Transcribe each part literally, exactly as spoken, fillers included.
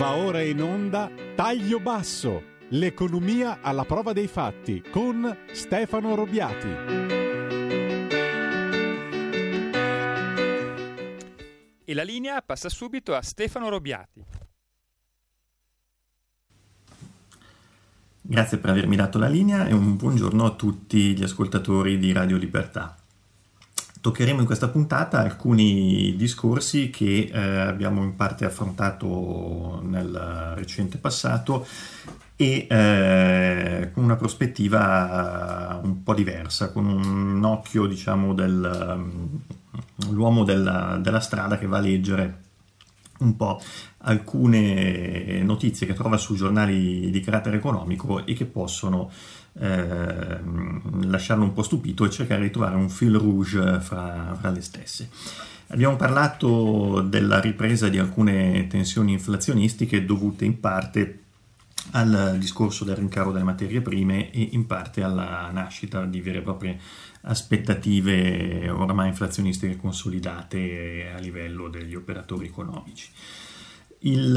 Va ora in onda Taglio Basso, l'economia alla prova dei fatti con Stefano Robbiati. E la linea passa subito a Stefano Robbiati. Grazie per avermi dato la linea e un buongiorno a tutti gli ascoltatori di Radio Libertà. Toccheremo in questa puntata alcuni discorsi che eh, abbiamo in parte affrontato nel recente passato e eh, con una prospettiva un po' diversa, con un occhio, diciamo, del... l'uomo della, della strada che va a leggere un po' alcune notizie che trova su giornali di carattere economico e che possono eh, lasciarlo un po' stupito e cercare di trovare un fil rouge fra, fra le stesse. Abbiamo parlato della ripresa di alcune tensioni inflazionistiche dovute in parte al discorso del rincaro delle materie prime e in parte alla nascita di vere e proprie aspettative ormai inflazionistiche consolidate a livello degli operatori economici. Il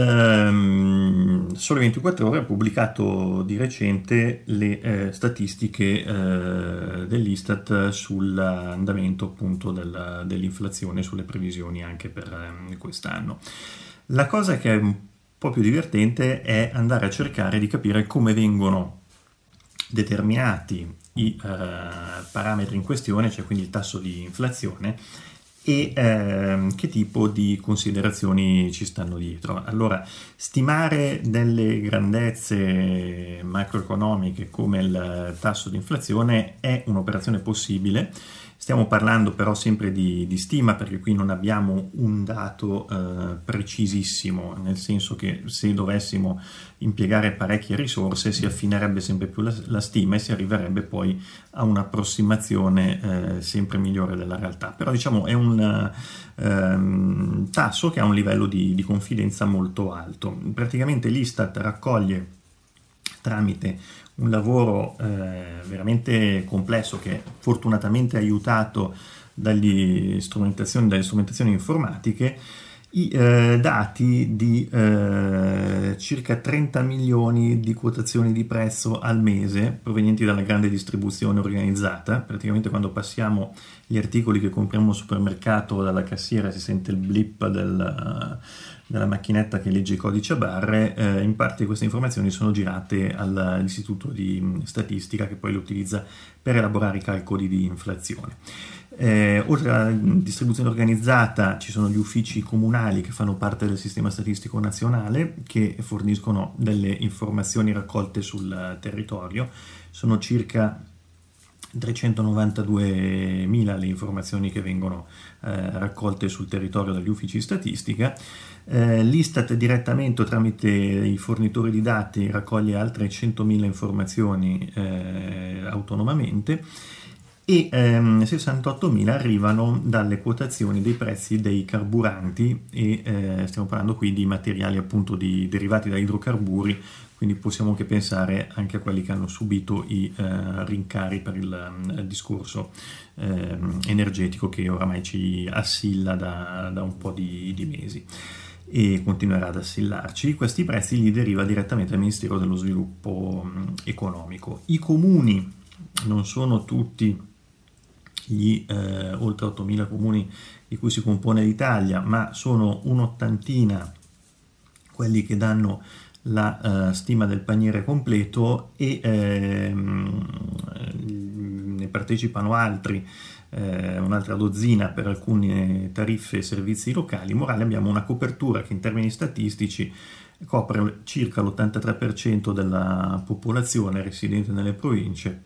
um, Sole ventiquattro Ore ha pubblicato di recente le eh, statistiche eh, dell'Istat sull'andamento appunto del, dell'inflazione, sulle previsioni anche per eh, quest'anno. La cosa che è un po' più divertente è andare a cercare di capire come vengono determinati i eh, parametri in questione, cioè quindi il tasso di inflazione, e eh, che tipo di considerazioni ci stanno dietro. Allora, stimare delle grandezze macroeconomiche come il tasso di inflazione è un'operazione possibile. Stiamo parlando però sempre di, di stima, perché qui non abbiamo un dato eh, precisissimo, nel senso che se dovessimo impiegare parecchie risorse si affinerebbe sempre più la, la stima e si arriverebbe poi a un'approssimazione eh, sempre migliore della realtà. Però diciamo è un eh, tasso che ha un livello di, di confidenza molto alto. Praticamente l'Istat raccoglie tramite un lavoro eh, veramente complesso, che fortunatamente è aiutato dagli strumentazioni, dalle strumentazioni informatiche, i eh, dati di eh, circa trenta milioni di quotazioni di prezzo al mese provenienti dalla grande distribuzione organizzata. Praticamente quando passiamo gli articoli che compriamo al supermercato dalla cassiera si sente il blip del... Uh, della macchinetta che legge i codici a barre, eh, in parte queste informazioni sono girate all'Istituto di Statistica, che poi le utilizza per elaborare i calcoli di inflazione. Eh, oltre alla distribuzione organizzata ci sono gli uffici comunali che fanno parte del sistema statistico nazionale, che forniscono delle informazioni raccolte sul territorio. Sono circa trecentonovantaduemila le informazioni che vengono eh, raccolte sul territorio dagli uffici statistica. Eh, L'Istat direttamente tramite i fornitori di dati raccoglie altre centomila informazioni eh, autonomamente e ehm, sessantottomila arrivano dalle quotazioni dei prezzi dei carburanti e eh, stiamo parlando qui di materiali appunto di, derivati da idrocarburi. Quindi possiamo anche pensare anche a quelli che hanno subito i eh, rincari per il, il discorso eh, energetico che oramai ci assilla da, da un po' di, di mesi e continuerà ad assillarci. Questi prezzi li deriva direttamente dal Ministero dello Sviluppo Economico. I comuni non sono tutti gli eh, oltre ottomila comuni di cui si compone l'Italia, ma sono un'ottantina quelli che danno la uh, stima del paniere completo e ehm, ne partecipano altri, eh, un'altra dozzina per alcune tariffe e servizi locali. Morale, abbiamo una copertura che in termini statistici copre circa l'ottantatré per cento della popolazione residente nelle province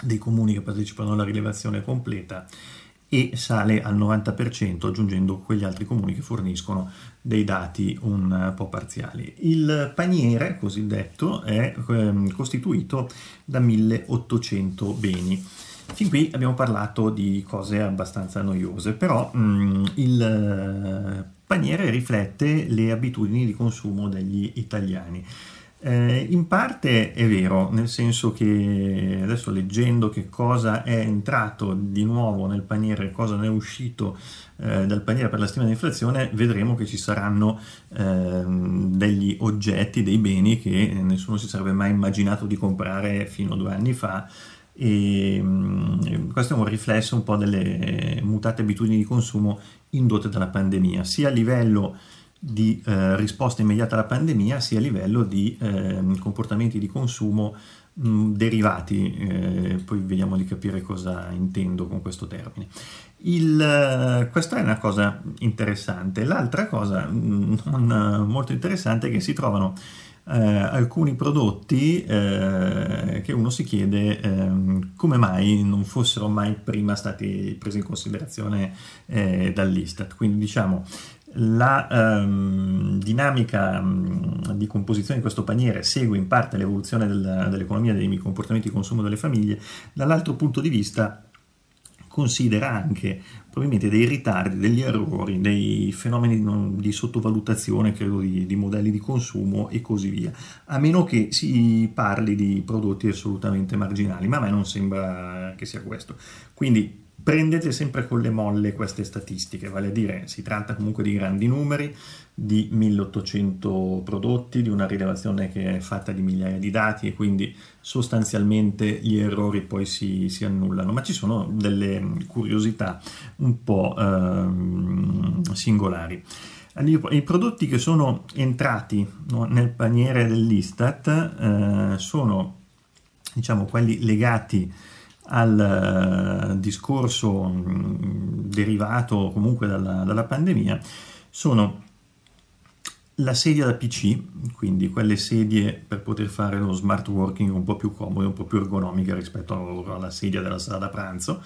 dei comuni che partecipano alla rilevazione completa e sale al novanta per cento aggiungendo quegli altri comuni che forniscono dei dati un po' parziali. Il paniere cosiddetto è eh, costituito da milleottocento beni. Fin qui abbiamo parlato di cose abbastanza noiose, però mh, il paniere riflette le abitudini di consumo degli italiani. Eh, in parte è vero, nel senso che adesso leggendo che cosa è entrato di nuovo nel paniere, cosa ne è uscito eh, dal paniere per la stima dell'inflazione, vedremo che ci saranno eh, degli oggetti, dei beni che nessuno si sarebbe mai immaginato di comprare fino a due anni fa, e mh, questo è un riflesso un po' delle mutate abitudini di consumo indotte dalla pandemia, sia a livello di eh, risposta immediata alla pandemia, sia a livello di eh, comportamenti di consumo mh, derivati, eh, poi vediamo di capire cosa intendo con questo termine. Il, questa è una cosa interessante. L'altra cosa mh, non molto interessante è che si trovano eh, alcuni prodotti eh, che uno si chiede eh, come mai non fossero mai prima stati presi in considerazione eh, dall'Istat. Quindi diciamo La ehm, dinamica mh, di composizione di questo paniere segue in parte l'evoluzione del, dell'economia, dei comportamenti di consumo delle famiglie. Dall'altro punto di vista considera anche probabilmente dei ritardi, degli errori, dei fenomeni di, di sottovalutazione, credo, di, di modelli di consumo e così via, a meno che si parli di prodotti assolutamente marginali, ma a me non sembra che sia questo. Quindi prendete sempre con le molle queste statistiche, vale a dire si tratta comunque di grandi numeri, di milleottocento prodotti, di una rilevazione che è fatta di migliaia di dati, e quindi sostanzialmente gli errori poi si, si annullano, ma ci sono delle curiosità un po' ehm, singolari. I prodotti che sono entrati no, nel paniere dell'Istat eh, sono, diciamo, quelli legati al discorso derivato comunque dalla, dalla pandemia. Sono la sedia da P C, quindi quelle sedie per poter fare lo smart working un po' più comodo, un po' più ergonomica rispetto alla sedia della sala da pranzo,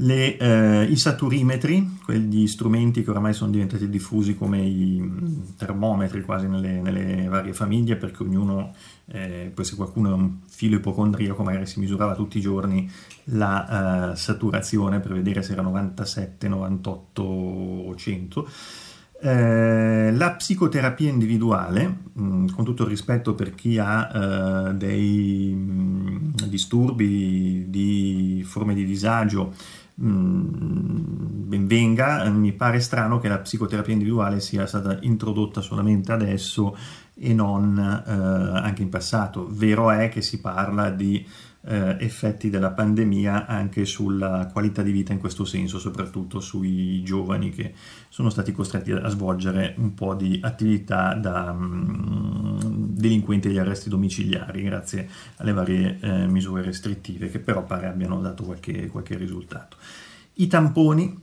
le, eh, i saturimetri, quegli strumenti che oramai sono diventati diffusi come i termometri quasi nelle, nelle varie famiglie, perché ognuno, eh, poi se qualcuno è un filo ipocondriaco magari si misurava tutti i giorni la eh, saturazione per vedere se era novantasette, novantotto o cento. Eh, la psicoterapia individuale, mh, con tutto il rispetto per chi ha eh, dei mh, disturbi, di forme di disagio, ben venga, mi pare strano che la psicoterapia individuale sia stata introdotta solamente adesso e non eh, anche in passato. Vero è che si parla di eh, effetti della pandemia anche sulla qualità di vita in questo senso, soprattutto sui giovani che sono stati costretti a svolgere un po' di attività da mh, delinquenti degli arresti domiciliari grazie alle varie eh, misure restrittive, che però pare abbiano dato qualche, qualche risultato. I tamponi,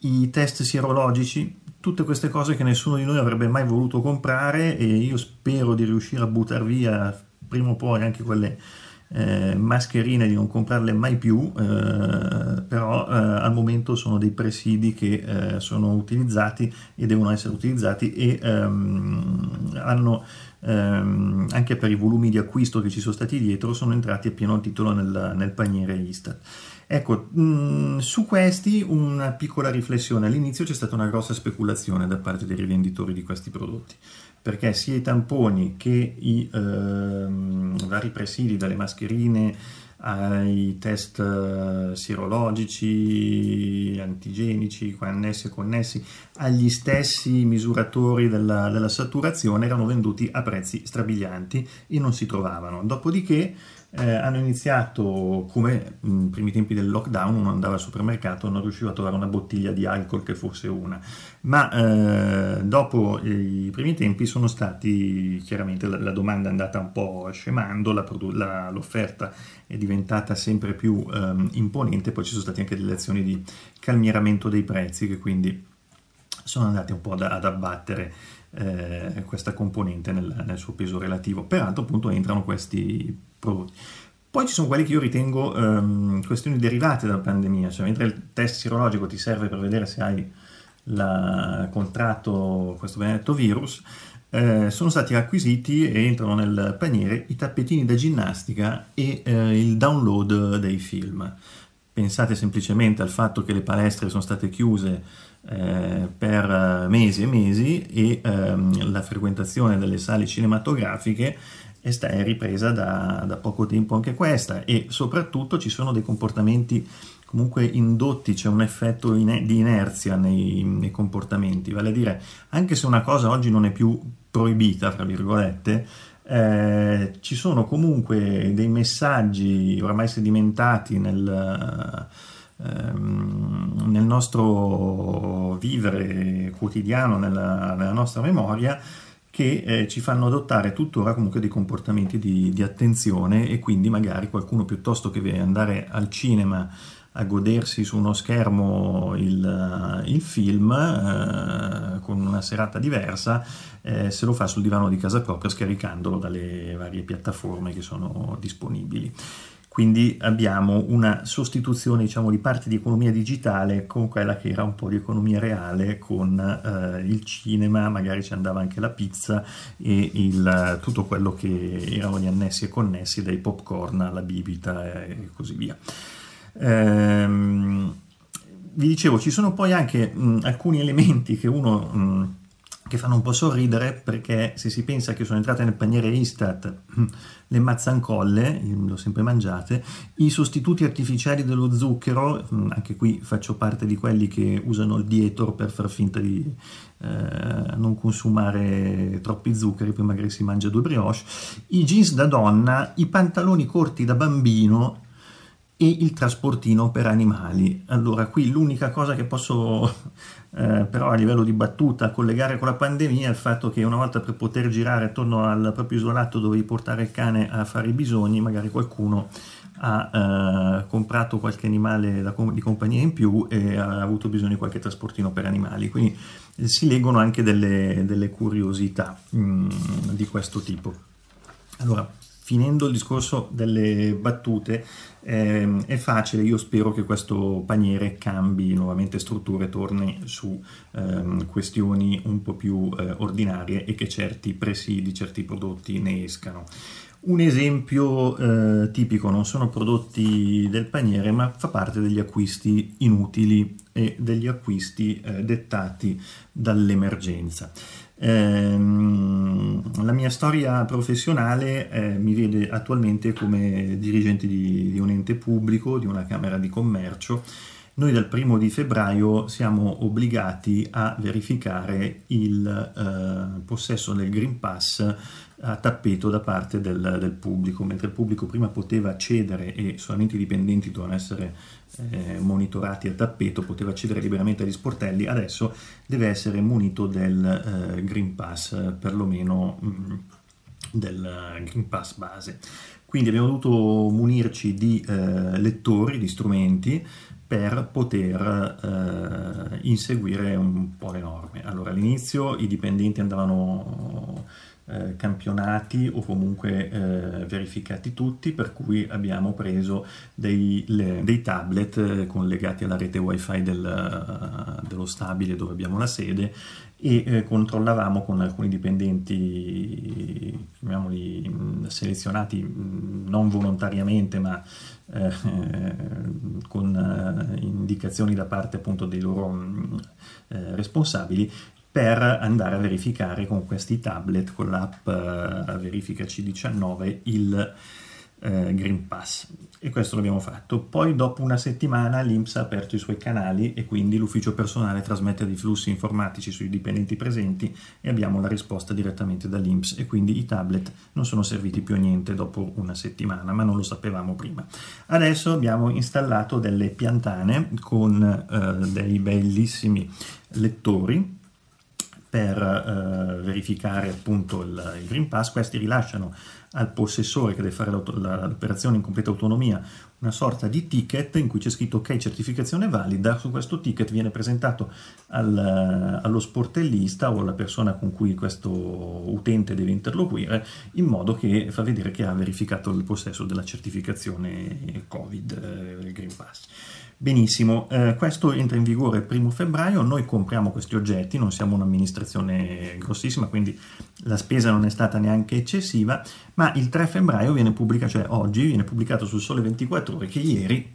i test sierologici, tutte queste cose che nessuno di noi avrebbe mai voluto comprare, e io spero di riuscire a buttare via prima o poi anche quelle eh, mascherine, di non comprarle mai più, eh, però eh, al momento sono dei presidi che eh, sono utilizzati e devono essere utilizzati, e ehm, hanno ehm, anche per i volumi di acquisto che ci sono stati dietro, sono entrati a pieno titolo nel, nel paniere Istat. Ecco, mh, su questi una piccola riflessione. All'inizio c'è stata una grossa speculazione da parte dei rivenditori di questi prodotti, perché sia i tamponi che i ehm, vari presidi, dalle mascherine ai test eh, sierologici, antigenici, annessi e connessi, agli stessi misuratori della, della saturazione, erano venduti a prezzi strabilianti e non si trovavano. Dopodiché Eh, hanno iniziato, come nei primi tempi del lockdown, uno andava al supermercato, non riusciva a trovare una bottiglia di alcol che fosse una, ma eh, dopo i primi tempi sono stati, chiaramente la, la domanda è andata un po' scemando, la, la, l'offerta è diventata sempre più eh, imponente, poi ci sono state anche delle azioni di calmieramento dei prezzi che quindi sono andate un po' ad, ad abbattere Eh, questa componente nel, nel suo peso relativo. Peraltro, appunto, entrano questi prodotti. Poi ci sono quelli che io ritengo ehm, questioni derivate dalla pandemia, cioè mentre il test sierologico ti serve per vedere se hai la, contratto questo benedetto virus, eh, sono stati acquisiti e entrano nel paniere i tappetini da ginnastica e eh, il download dei film. Pensate semplicemente al fatto che le palestre sono state chiuse eh, per mesi e mesi, e ehm, la frequentazione delle sale cinematografiche è ripresa da, da poco tempo anche questa, e soprattutto ci sono dei comportamenti comunque indotti, c'è un effetto in, di inerzia nei, nei comportamenti, vale a dire, anche se una cosa oggi non è più proibita, tra virgolette, eh, ci sono comunque dei messaggi ormai sedimentati nel, ehm, nel nostro vivere quotidiano, nella, nella nostra memoria, che eh, ci fanno adottare tuttora comunque dei comportamenti di, di attenzione, e quindi magari qualcuno, piuttosto che andare al cinema a godersi su uno schermo il, il film eh, con una serata diversa, eh, se lo fa sul divano di casa propria scaricandolo dalle varie piattaforme che sono disponibili. Quindi abbiamo una sostituzione, diciamo, di parte di economia digitale con quella che era un po' di economia reale, con eh, il cinema, magari ci andava anche la pizza e il, tutto quello che erano gli annessi e connessi, dai popcorn alla bibita e così via. Ehm, vi dicevo, ci sono poi anche mh, alcuni elementi che uno... Mh, che fanno un po' sorridere, perché se si pensa che sono entrate nel paniere Istat le mazzancolle, le ho sempre mangiate, i sostituti artificiali dello zucchero, anche qui faccio parte di quelli che usano il dietor per far finta di eh, non consumare troppi zuccheri, poi magari si mangia due brioche, i jeans da donna, i pantaloni corti da bambino e il trasportino per animali. Allora, qui l'unica cosa che posso... Eh, però a livello di battuta collegare con la pandemia, il fatto che una volta, per poter girare attorno al proprio isolato, dovevi portare il cane a fare i bisogni, magari qualcuno ha eh, comprato qualche animale da com- di compagnia in più e ha avuto bisogno di qualche trasportino per animali, quindi eh, si leggono anche delle, delle curiosità mh, di questo tipo. Allora, finendo il discorso delle battute, eh, è facile, io spero che questo paniere cambi nuovamente strutture, torni su eh, questioni un po' più eh, ordinarie, e che certi presidi, certi prodotti ne escano. Un esempio eh, tipico, non sono prodotti del paniere, ma fa parte degli acquisti inutili e degli acquisti eh, dettati dall'emergenza. La mia storia professionale eh, mi vede attualmente come dirigente di, di un ente pubblico, di una Camera di Commercio. Noi dal primo di febbraio siamo obbligati a verificare il eh, possesso del Green Pass a tappeto da parte del, del pubblico, mentre il pubblico prima poteva accedere, e solamente i dipendenti dovevano essere eh, monitorati a tappeto, poteva accedere liberamente agli sportelli, adesso deve essere munito del eh, Green Pass, perlomeno mh, del Green Pass base. Quindi abbiamo dovuto munirci di eh, lettori, di strumenti, per poter eh, inseguire un po' le norme. Allora, all'inizio i dipendenti andavano eh, campionati o comunque eh, verificati tutti, per cui abbiamo preso dei, le, dei tablet collegati alla rete wifi del, dello stabile dove abbiamo la sede, e eh, controllavamo con alcuni dipendenti, chiamiamoli mh, selezionati mh, non volontariamente, ma Eh, con eh, indicazioni da parte appunto dei loro eh, responsabili, per andare a verificare con questi tablet, con l'app eh, Verifica C diciannove, il eh, Green Pass, e questo l'abbiamo fatto. Poi dopo una settimana l'I N P S ha aperto i suoi canali, e quindi l'ufficio personale trasmette dei flussi informatici sui dipendenti presenti, e abbiamo la risposta direttamente dall'I N P S, e quindi i tablet non sono serviti più a niente dopo una settimana, ma non lo sapevamo prima. Adesso abbiamo installato delle piantane con eh, dei bellissimi lettori per eh, verificare appunto il, il Green Pass. Questi rilasciano al possessore, che deve fare l'operazione in completa autonomia, una sorta di ticket in cui c'è scritto ok, certificazione valida. Su questo ticket viene presentato al, allo sportellista o alla persona con cui questo utente deve interloquire, in modo che fa vedere che ha verificato il possesso della certificazione Covid, eh, Green Pass. Benissimo, eh, questo entra in vigore il primo febbraio. Noi compriamo questi oggetti, non siamo un'amministrazione grossissima, quindi la spesa non è stata neanche eccessiva, ma il tre febbraio viene pubblicato, cioè oggi, viene pubblicato sul Sole ventiquattro Ore che ieri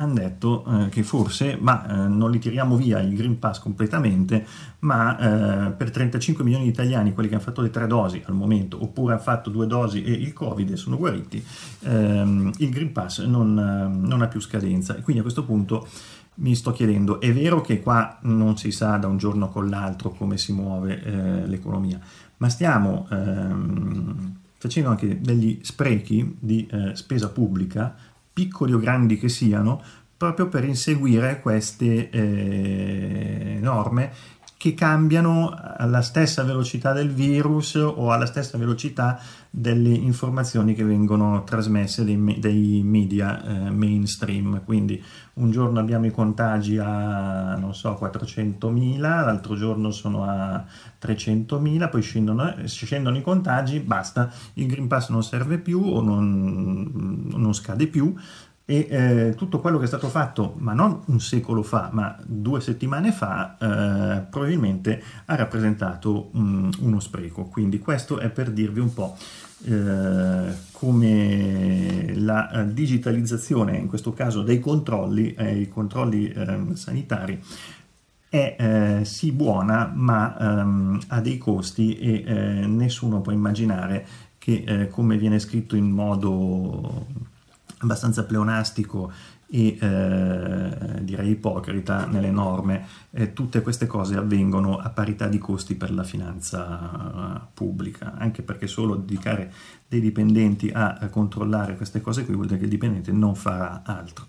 hanno detto eh, che forse, ma eh, non li tiriamo via il Green Pass completamente, ma eh, per trentacinque milioni di italiani, quelli che hanno fatto le tre dosi al momento, oppure hanno fatto due dosi e il Covid e sono guariti, ehm, il Green Pass non, non ha più scadenza. E quindi a questo punto mi sto chiedendo, è vero che qua non si sa da un giorno con l'altro come si muove eh, l'economia, ma stiamo ehm, facendo anche degli sprechi di eh, spesa pubblica, piccoli o grandi che siano, proprio per inseguire queste eh, norme che cambiano alla stessa velocità del virus o alla stessa velocità delle informazioni che vengono trasmesse dai, dai media eh, mainstream. Quindi un giorno abbiamo i contagi a non so quattrocentomila, l'altro giorno sono a trecentomila, poi scendono, scendono i contagi, basta, il Green Pass non serve più o non, non scade più, e eh, tutto quello che è stato fatto, ma non un secolo fa, ma due settimane fa, eh, probabilmente ha rappresentato um, uno spreco. Quindi questo è per dirvi un po' eh, come la digitalizzazione, in questo caso dei controlli, eh, i controlli eh, sanitari, è eh, sì buona, ma ehm, ha dei costi e eh, nessuno può immaginare che, eh, come viene scritto in modo abbastanza pleonastico e eh, direi ipocrita nelle norme, eh, tutte queste cose avvengono a parità di costi per la finanza eh, pubblica, anche perché solo dedicare dei dipendenti a, a controllare queste cose qui vuol dire che il dipendente non farà altro.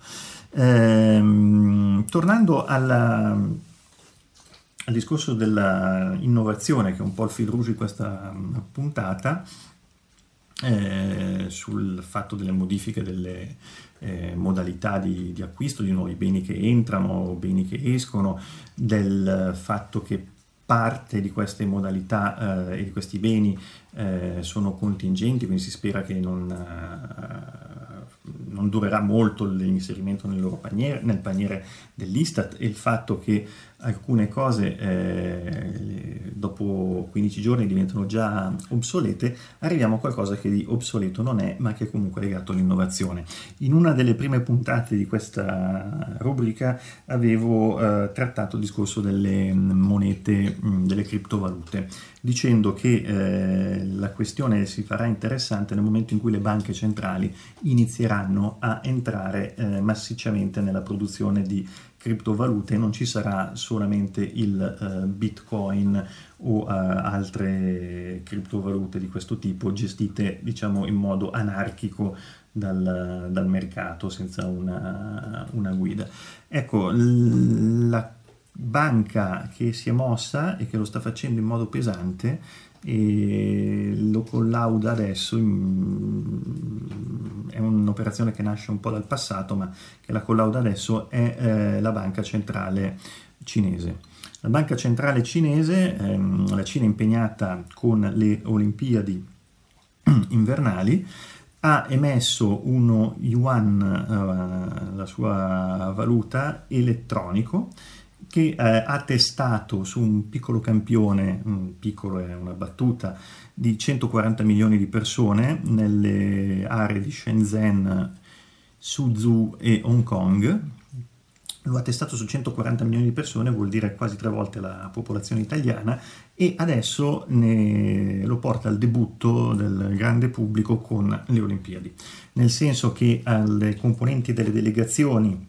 Ehm, tornando alla, al discorso dell'innovazione, che è un po' il fil rouge di questa mh, puntata, Eh, sul fatto delle modifiche delle eh, modalità di, di acquisto di nuovi beni che entrano, beni che escono, del fatto che parte di queste modalità eh, e di questi beni eh, sono contingenti, quindi si spera che non, eh, non durerà molto l'inserimento nel loro paniere, nel paniere dell'Istat, e il fatto che alcune cose eh, dopo quindici giorni diventano già obsolete, arriviamo a qualcosa che di obsoleto non è, ma che è comunque legato all'innovazione. In una delle prime puntate di questa rubrica avevo eh, trattato il discorso delle monete, mh, delle criptovalute, dicendo che eh, la questione si farà interessante nel momento in cui le banche centrali inizieranno a entrare eh, massicciamente nella produzione di criptovalute. Non ci sarà solamente il uh, Bitcoin o uh, altre criptovalute di questo tipo gestite, diciamo, in modo anarchico dal, dal mercato senza una, una guida. Ecco, l- la banca che si è mossa e che lo sta facendo in modo pesante e lo collauda adesso in... è un'operazione che nasce un po' dal passato, ma che la collauda adesso è eh, la banca centrale cinese. La banca centrale cinese, ehm, la Cina è impegnata con le Olimpiadi invernali, ha emesso uno yuan, eh, la sua valuta, elettronico, che eh, ha testato su un piccolo campione, un piccolo è una battuta, di centoquaranta milioni di persone nelle aree di Shenzhen, Suzu e Hong Kong. Lo ha testato su centoquaranta milioni di persone, vuol dire quasi tre volte la popolazione italiana, e adesso ne lo porta al debutto del grande pubblico con le Olimpiadi, nel senso che alle componenti delle delegazioni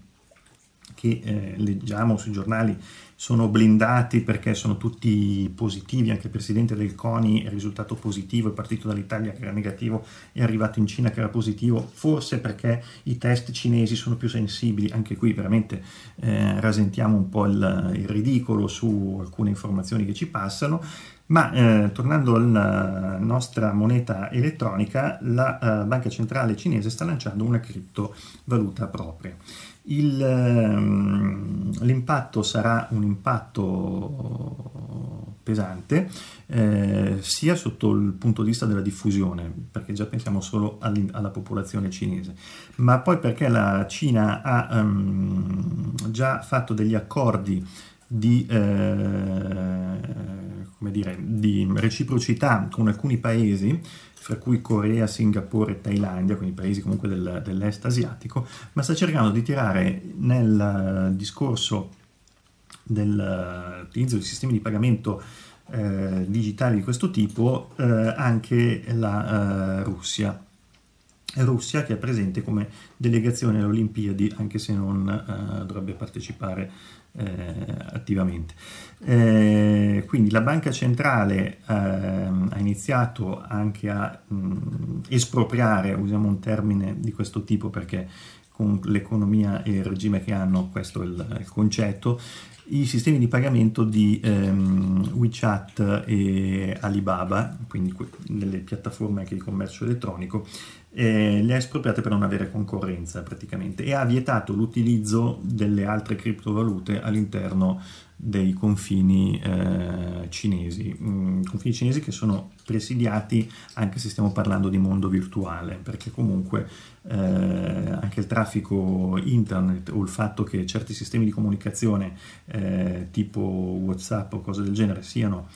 che eh, leggiamo sui giornali sono blindati perché sono tutti positivi, anche il presidente del CONI è risultato positivo, è partito dall'Italia che era negativo, è arrivato in Cina che era positivo, forse perché i test cinesi sono più sensibili. Anche qui veramente eh, rasentiamo un po' il, il ridicolo su alcune informazioni che ci passano, ma eh, tornando alla nostra moneta elettronica, la eh, banca centrale cinese sta lanciando una criptovaluta propria. Il, um, l'impatto sarà un impatto pesante eh, sia sotto il punto di vista della diffusione, perché già pensiamo solo alla popolazione cinese, ma poi perché la Cina ha um, già fatto degli accordi di eh, come dire, di reciprocità con alcuni paesi, fra cui Corea, Singapore, Thailandia, quindi paesi comunque del, dell'est asiatico, ma sta cercando di tirare nel discorso dell'utilizzo di sistemi di pagamento eh, digitali di questo tipo eh, anche la eh, Russia. Russia che è presente come delegazione alle Olimpiadi, anche se non eh, dovrebbe partecipare eh, attivamente. Eh, quindi la banca centrale eh, ha iniziato anche a mh, espropriare, usiamo un termine di questo tipo perché con l'economia e il regime che hanno, questo è il, il concetto, i sistemi di pagamento di ehm, WeChat e Alibaba, quindi que- delle piattaforme anche di commercio elettronico, eh, le ha espropriate per non avere concorrenza praticamente, e ha vietato l'utilizzo delle altre criptovalute all'interno dei confini eh, cinesi, mm, confini cinesi che sono presidiati anche se stiamo parlando di mondo virtuale, perché comunque eh, anche il traffico internet o il fatto che certi sistemi di comunicazione eh, tipo WhatsApp o cose del genere siano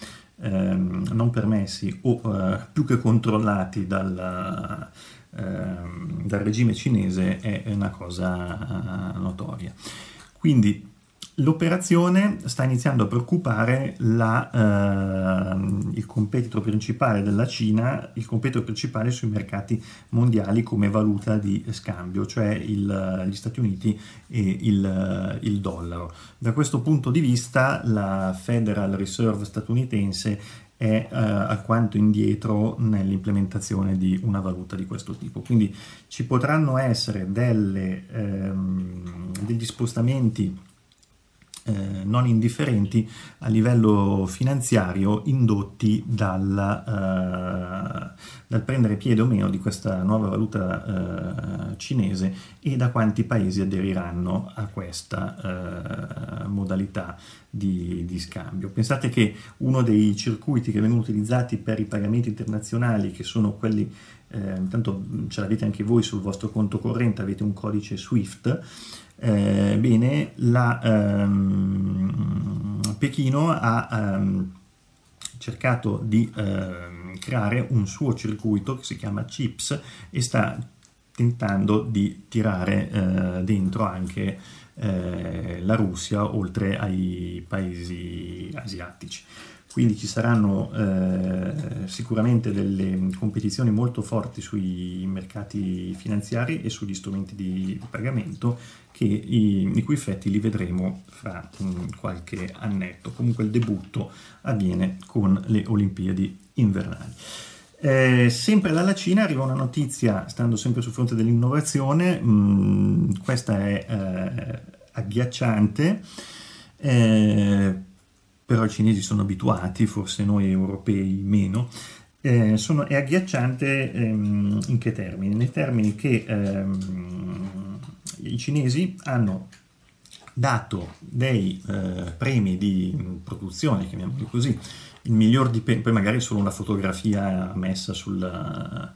ehm, non permessi o eh, più che controllati dal, ehm, dal regime cinese è una cosa eh, notoria. Quindi l'operazione sta iniziando a preoccupare la, eh, il competitor principale della Cina, il competitor principale sui mercati mondiali come valuta di scambio, cioè il, gli Stati Uniti e il, il dollaro. Da questo punto di vista la Federal Reserve statunitense è eh, alquanto indietro nell'implementazione di una valuta di questo tipo, quindi ci potranno essere delle, ehm, degli spostamenti Eh, non indifferenti a livello finanziario indotti dal, eh, dal prendere piede o meno di questa nuova valuta eh, cinese e da quanti paesi aderiranno a questa eh, modalità di, di scambio. Pensate che uno dei circuiti che vengono utilizzati per i pagamenti internazionali, che sono quelli, eh, intanto ce l'avete anche voi sul vostro conto corrente, avete un codice SWIFT, Eh, bene, la, ehm, Pechino ha ehm, cercato di ehm, creare un suo circuito che si chiama C I P S e sta tentando di tirare eh, dentro anche eh, la Russia, oltre ai paesi asiatici. Quindi ci saranno eh, sicuramente delle competizioni molto forti sui mercati finanziari e sugli strumenti di, di pagamento, che i, i cui effetti li vedremo fra um, qualche annetto. Comunque il debutto avviene con le Olimpiadi invernali. Eh, sempre dalla Cina arriva una notizia, stando sempre sul fronte dell'innovazione, mh, questa è eh, agghiacciante, eh, però i cinesi sono abituati, forse noi europei meno. Eh, sono, è agghiacciante ehm, in che termini? Nei termini che ehm, i cinesi hanno dato dei eh, premi di produzione, chiamiamoli così, il miglior dipendente, poi magari solo una fotografia messa sulla,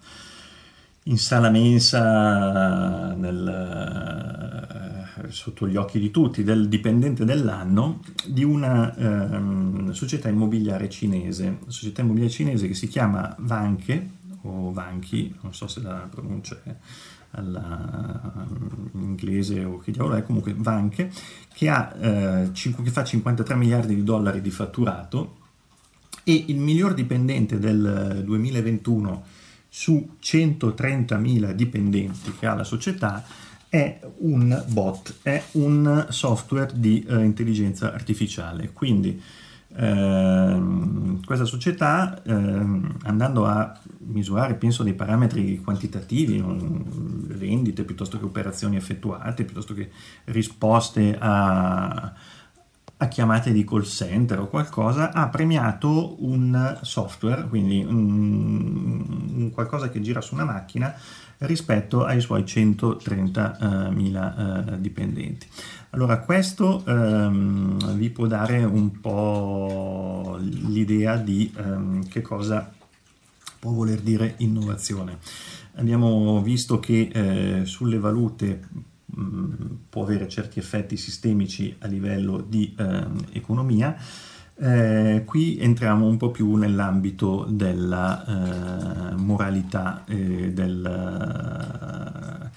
in sala mensa nel, eh, sotto gli occhi di tutti, del dipendente dell'anno di una eh, società immobiliare cinese, società immobiliare cinese che si chiama Vanke o Vanke, non so se la pronuncia è alla inglese o che diavolo è, comunque Vanke, che, ha, eh, cinque, che fa cinquantatré miliardi di dollari di fatturato, e il miglior dipendente del duemilaventuno su centotrentamila dipendenti che ha la società è un bot, è un software di eh, intelligenza artificiale. Quindi ehm, questa società, ehm, andando a misurare, penso, dei parametri quantitativi, non, vendite piuttosto che operazioni effettuate, piuttosto che risposte a, a chiamate di call center o qualcosa, ha premiato un software, quindi un, un qualcosa che gira su una macchina, rispetto ai suoi centotrentamila eh, dipendenti. Allora questo ehm, vi può dare un po' l'idea di ehm, che cosa può voler dire innovazione. Abbiamo visto che eh, sulle valute mh, può avere certi effetti sistemici a livello di eh, economia, Eh, qui entriamo un po' più nell'ambito della eh, moralità e del,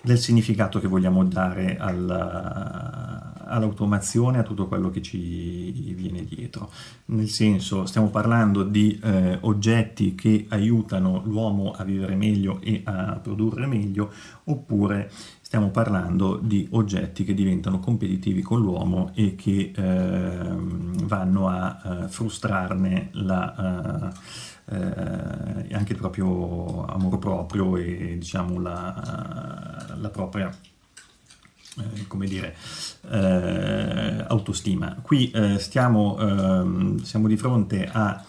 del significato che vogliamo dare alla, all'automazione, a tutto quello che ci viene dietro. Nel senso, stiamo parlando di eh, oggetti che aiutano l'uomo a vivere meglio e a produrre meglio, oppure stiamo parlando di oggetti che diventano competitivi con l'uomo e che eh, vanno a eh, frustrarne la, eh, eh, anche il proprio amor proprio e diciamo la, la propria eh, come dire, eh, autostima. Qui eh, stiamo, eh, siamo di fronte a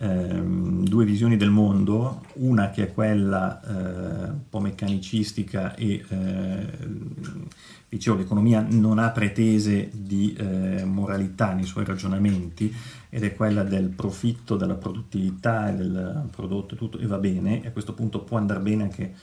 Ehm, due visioni del mondo, una che è quella eh, un po' meccanicistica e eh, dicevo l'economia non ha pretese di eh, moralità nei suoi ragionamenti, ed è quella del profitto, della produttività e del prodotto, tutto e va bene, e a questo punto può andare bene anche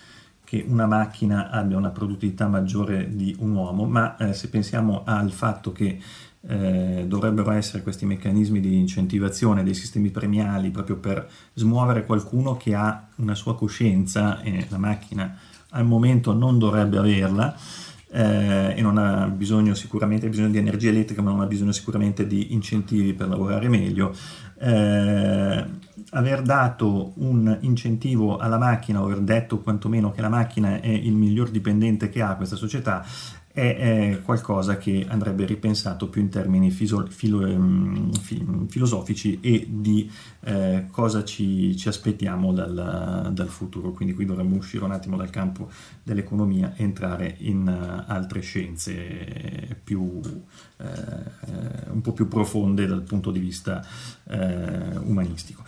che una macchina abbia una produttività maggiore di un uomo, ma eh, se pensiamo al fatto che Eh, dovrebbero essere questi meccanismi di incentivazione, dei sistemi premiali proprio per smuovere qualcuno che ha una sua coscienza e la macchina al momento non dovrebbe averla, eh, e non ha bisogno sicuramente ha bisogno di energia elettrica, ma non ha bisogno sicuramente di incentivi per lavorare meglio. Eh, aver dato un incentivo alla macchina, o aver detto quantomeno che la macchina è il miglior dipendente che ha questa società, è qualcosa che andrebbe ripensato più in termini fiso, filo, fi, filosofici e di eh, cosa ci, ci aspettiamo dal, dal futuro. Quindi qui dovremmo uscire un attimo dal campo dell'economia e entrare in altre scienze più, eh, un po' più profonde dal punto di vista eh, umanistico.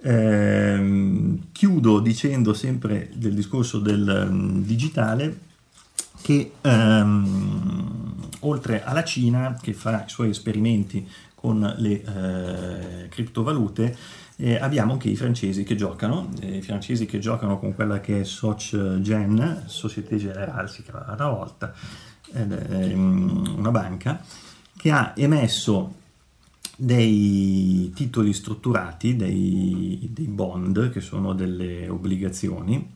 Eh, chiudo dicendo sempre del discorso del digitale che ehm, oltre alla Cina, che fa i suoi esperimenti con le eh, criptovalute, eh, abbiamo anche i francesi che giocano, eh, i francesi che giocano con quella che è Société Générale, Société Générale si chiamava una volta, ed, ehm, una banca che ha emesso dei titoli strutturati, dei, dei bond, che sono delle obbligazioni,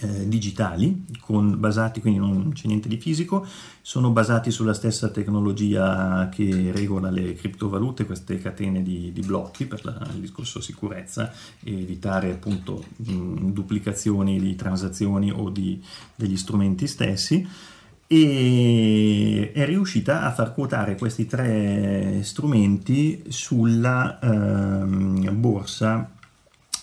Eh, digitali, con, basati, quindi non c'è niente di fisico, sono basati sulla stessa tecnologia che regola le criptovalute, queste catene di, di blocchi per la, il discorso sicurezza, e evitare appunto mh, duplicazioni di transazioni o di, degli strumenti stessi, e è riuscita a far quotare questi tre strumenti sulla ehm, borsa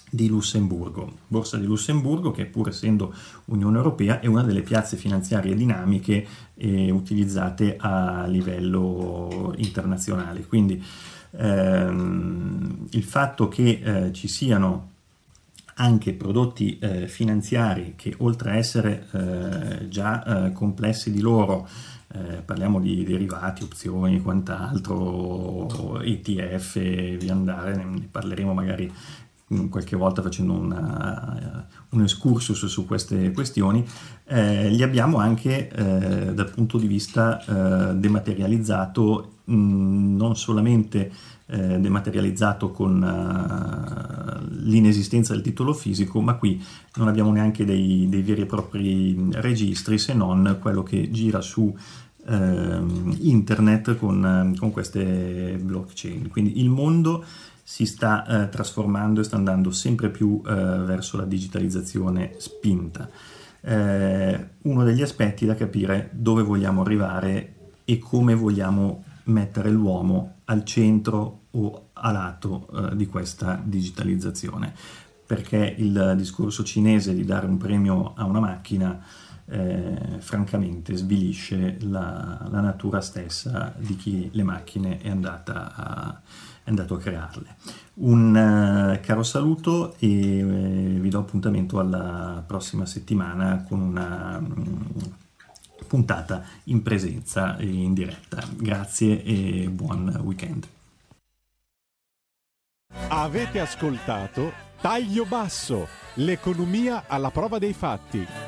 di Lussemburgo. Borsa di Lussemburgo, che pur essendo Unione Europea è una delle piazze finanziarie dinamiche eh, utilizzate a livello internazionale. Quindi ehm, il fatto che eh, ci siano anche prodotti eh, finanziari che, oltre a essere eh, già eh, complessi di loro, Eh, parliamo di derivati, opzioni, quant'altro, E T F e via andare, ne parleremo magari qualche volta facendo una, un excursus su queste questioni, eh, li abbiamo anche eh, dal punto di vista eh, dematerializzato, mh, non solamente eh, dematerializzato con uh, l'inesistenza del titolo fisico, ma qui non abbiamo neanche dei, dei veri e propri registri, se non quello che gira su eh, internet con, con queste blockchain. Quindi il mondo si sta eh, trasformando e sta andando sempre più eh, verso la digitalizzazione spinta. Eh, uno degli aspetti da capire dove vogliamo arrivare e come vogliamo mettere l'uomo al centro o a lato eh, di questa digitalizzazione, perché il discorso cinese di dare un premio a una macchina eh, francamente svilisce la, la natura stessa di chi le macchine è andata a è andato a crearle. Un uh, caro saluto e eh, vi do appuntamento alla prossima settimana con una um, puntata in presenza e in diretta. Grazie e buon weekend. Avete ascoltato Taglio Basso, l'economia alla prova dei fatti.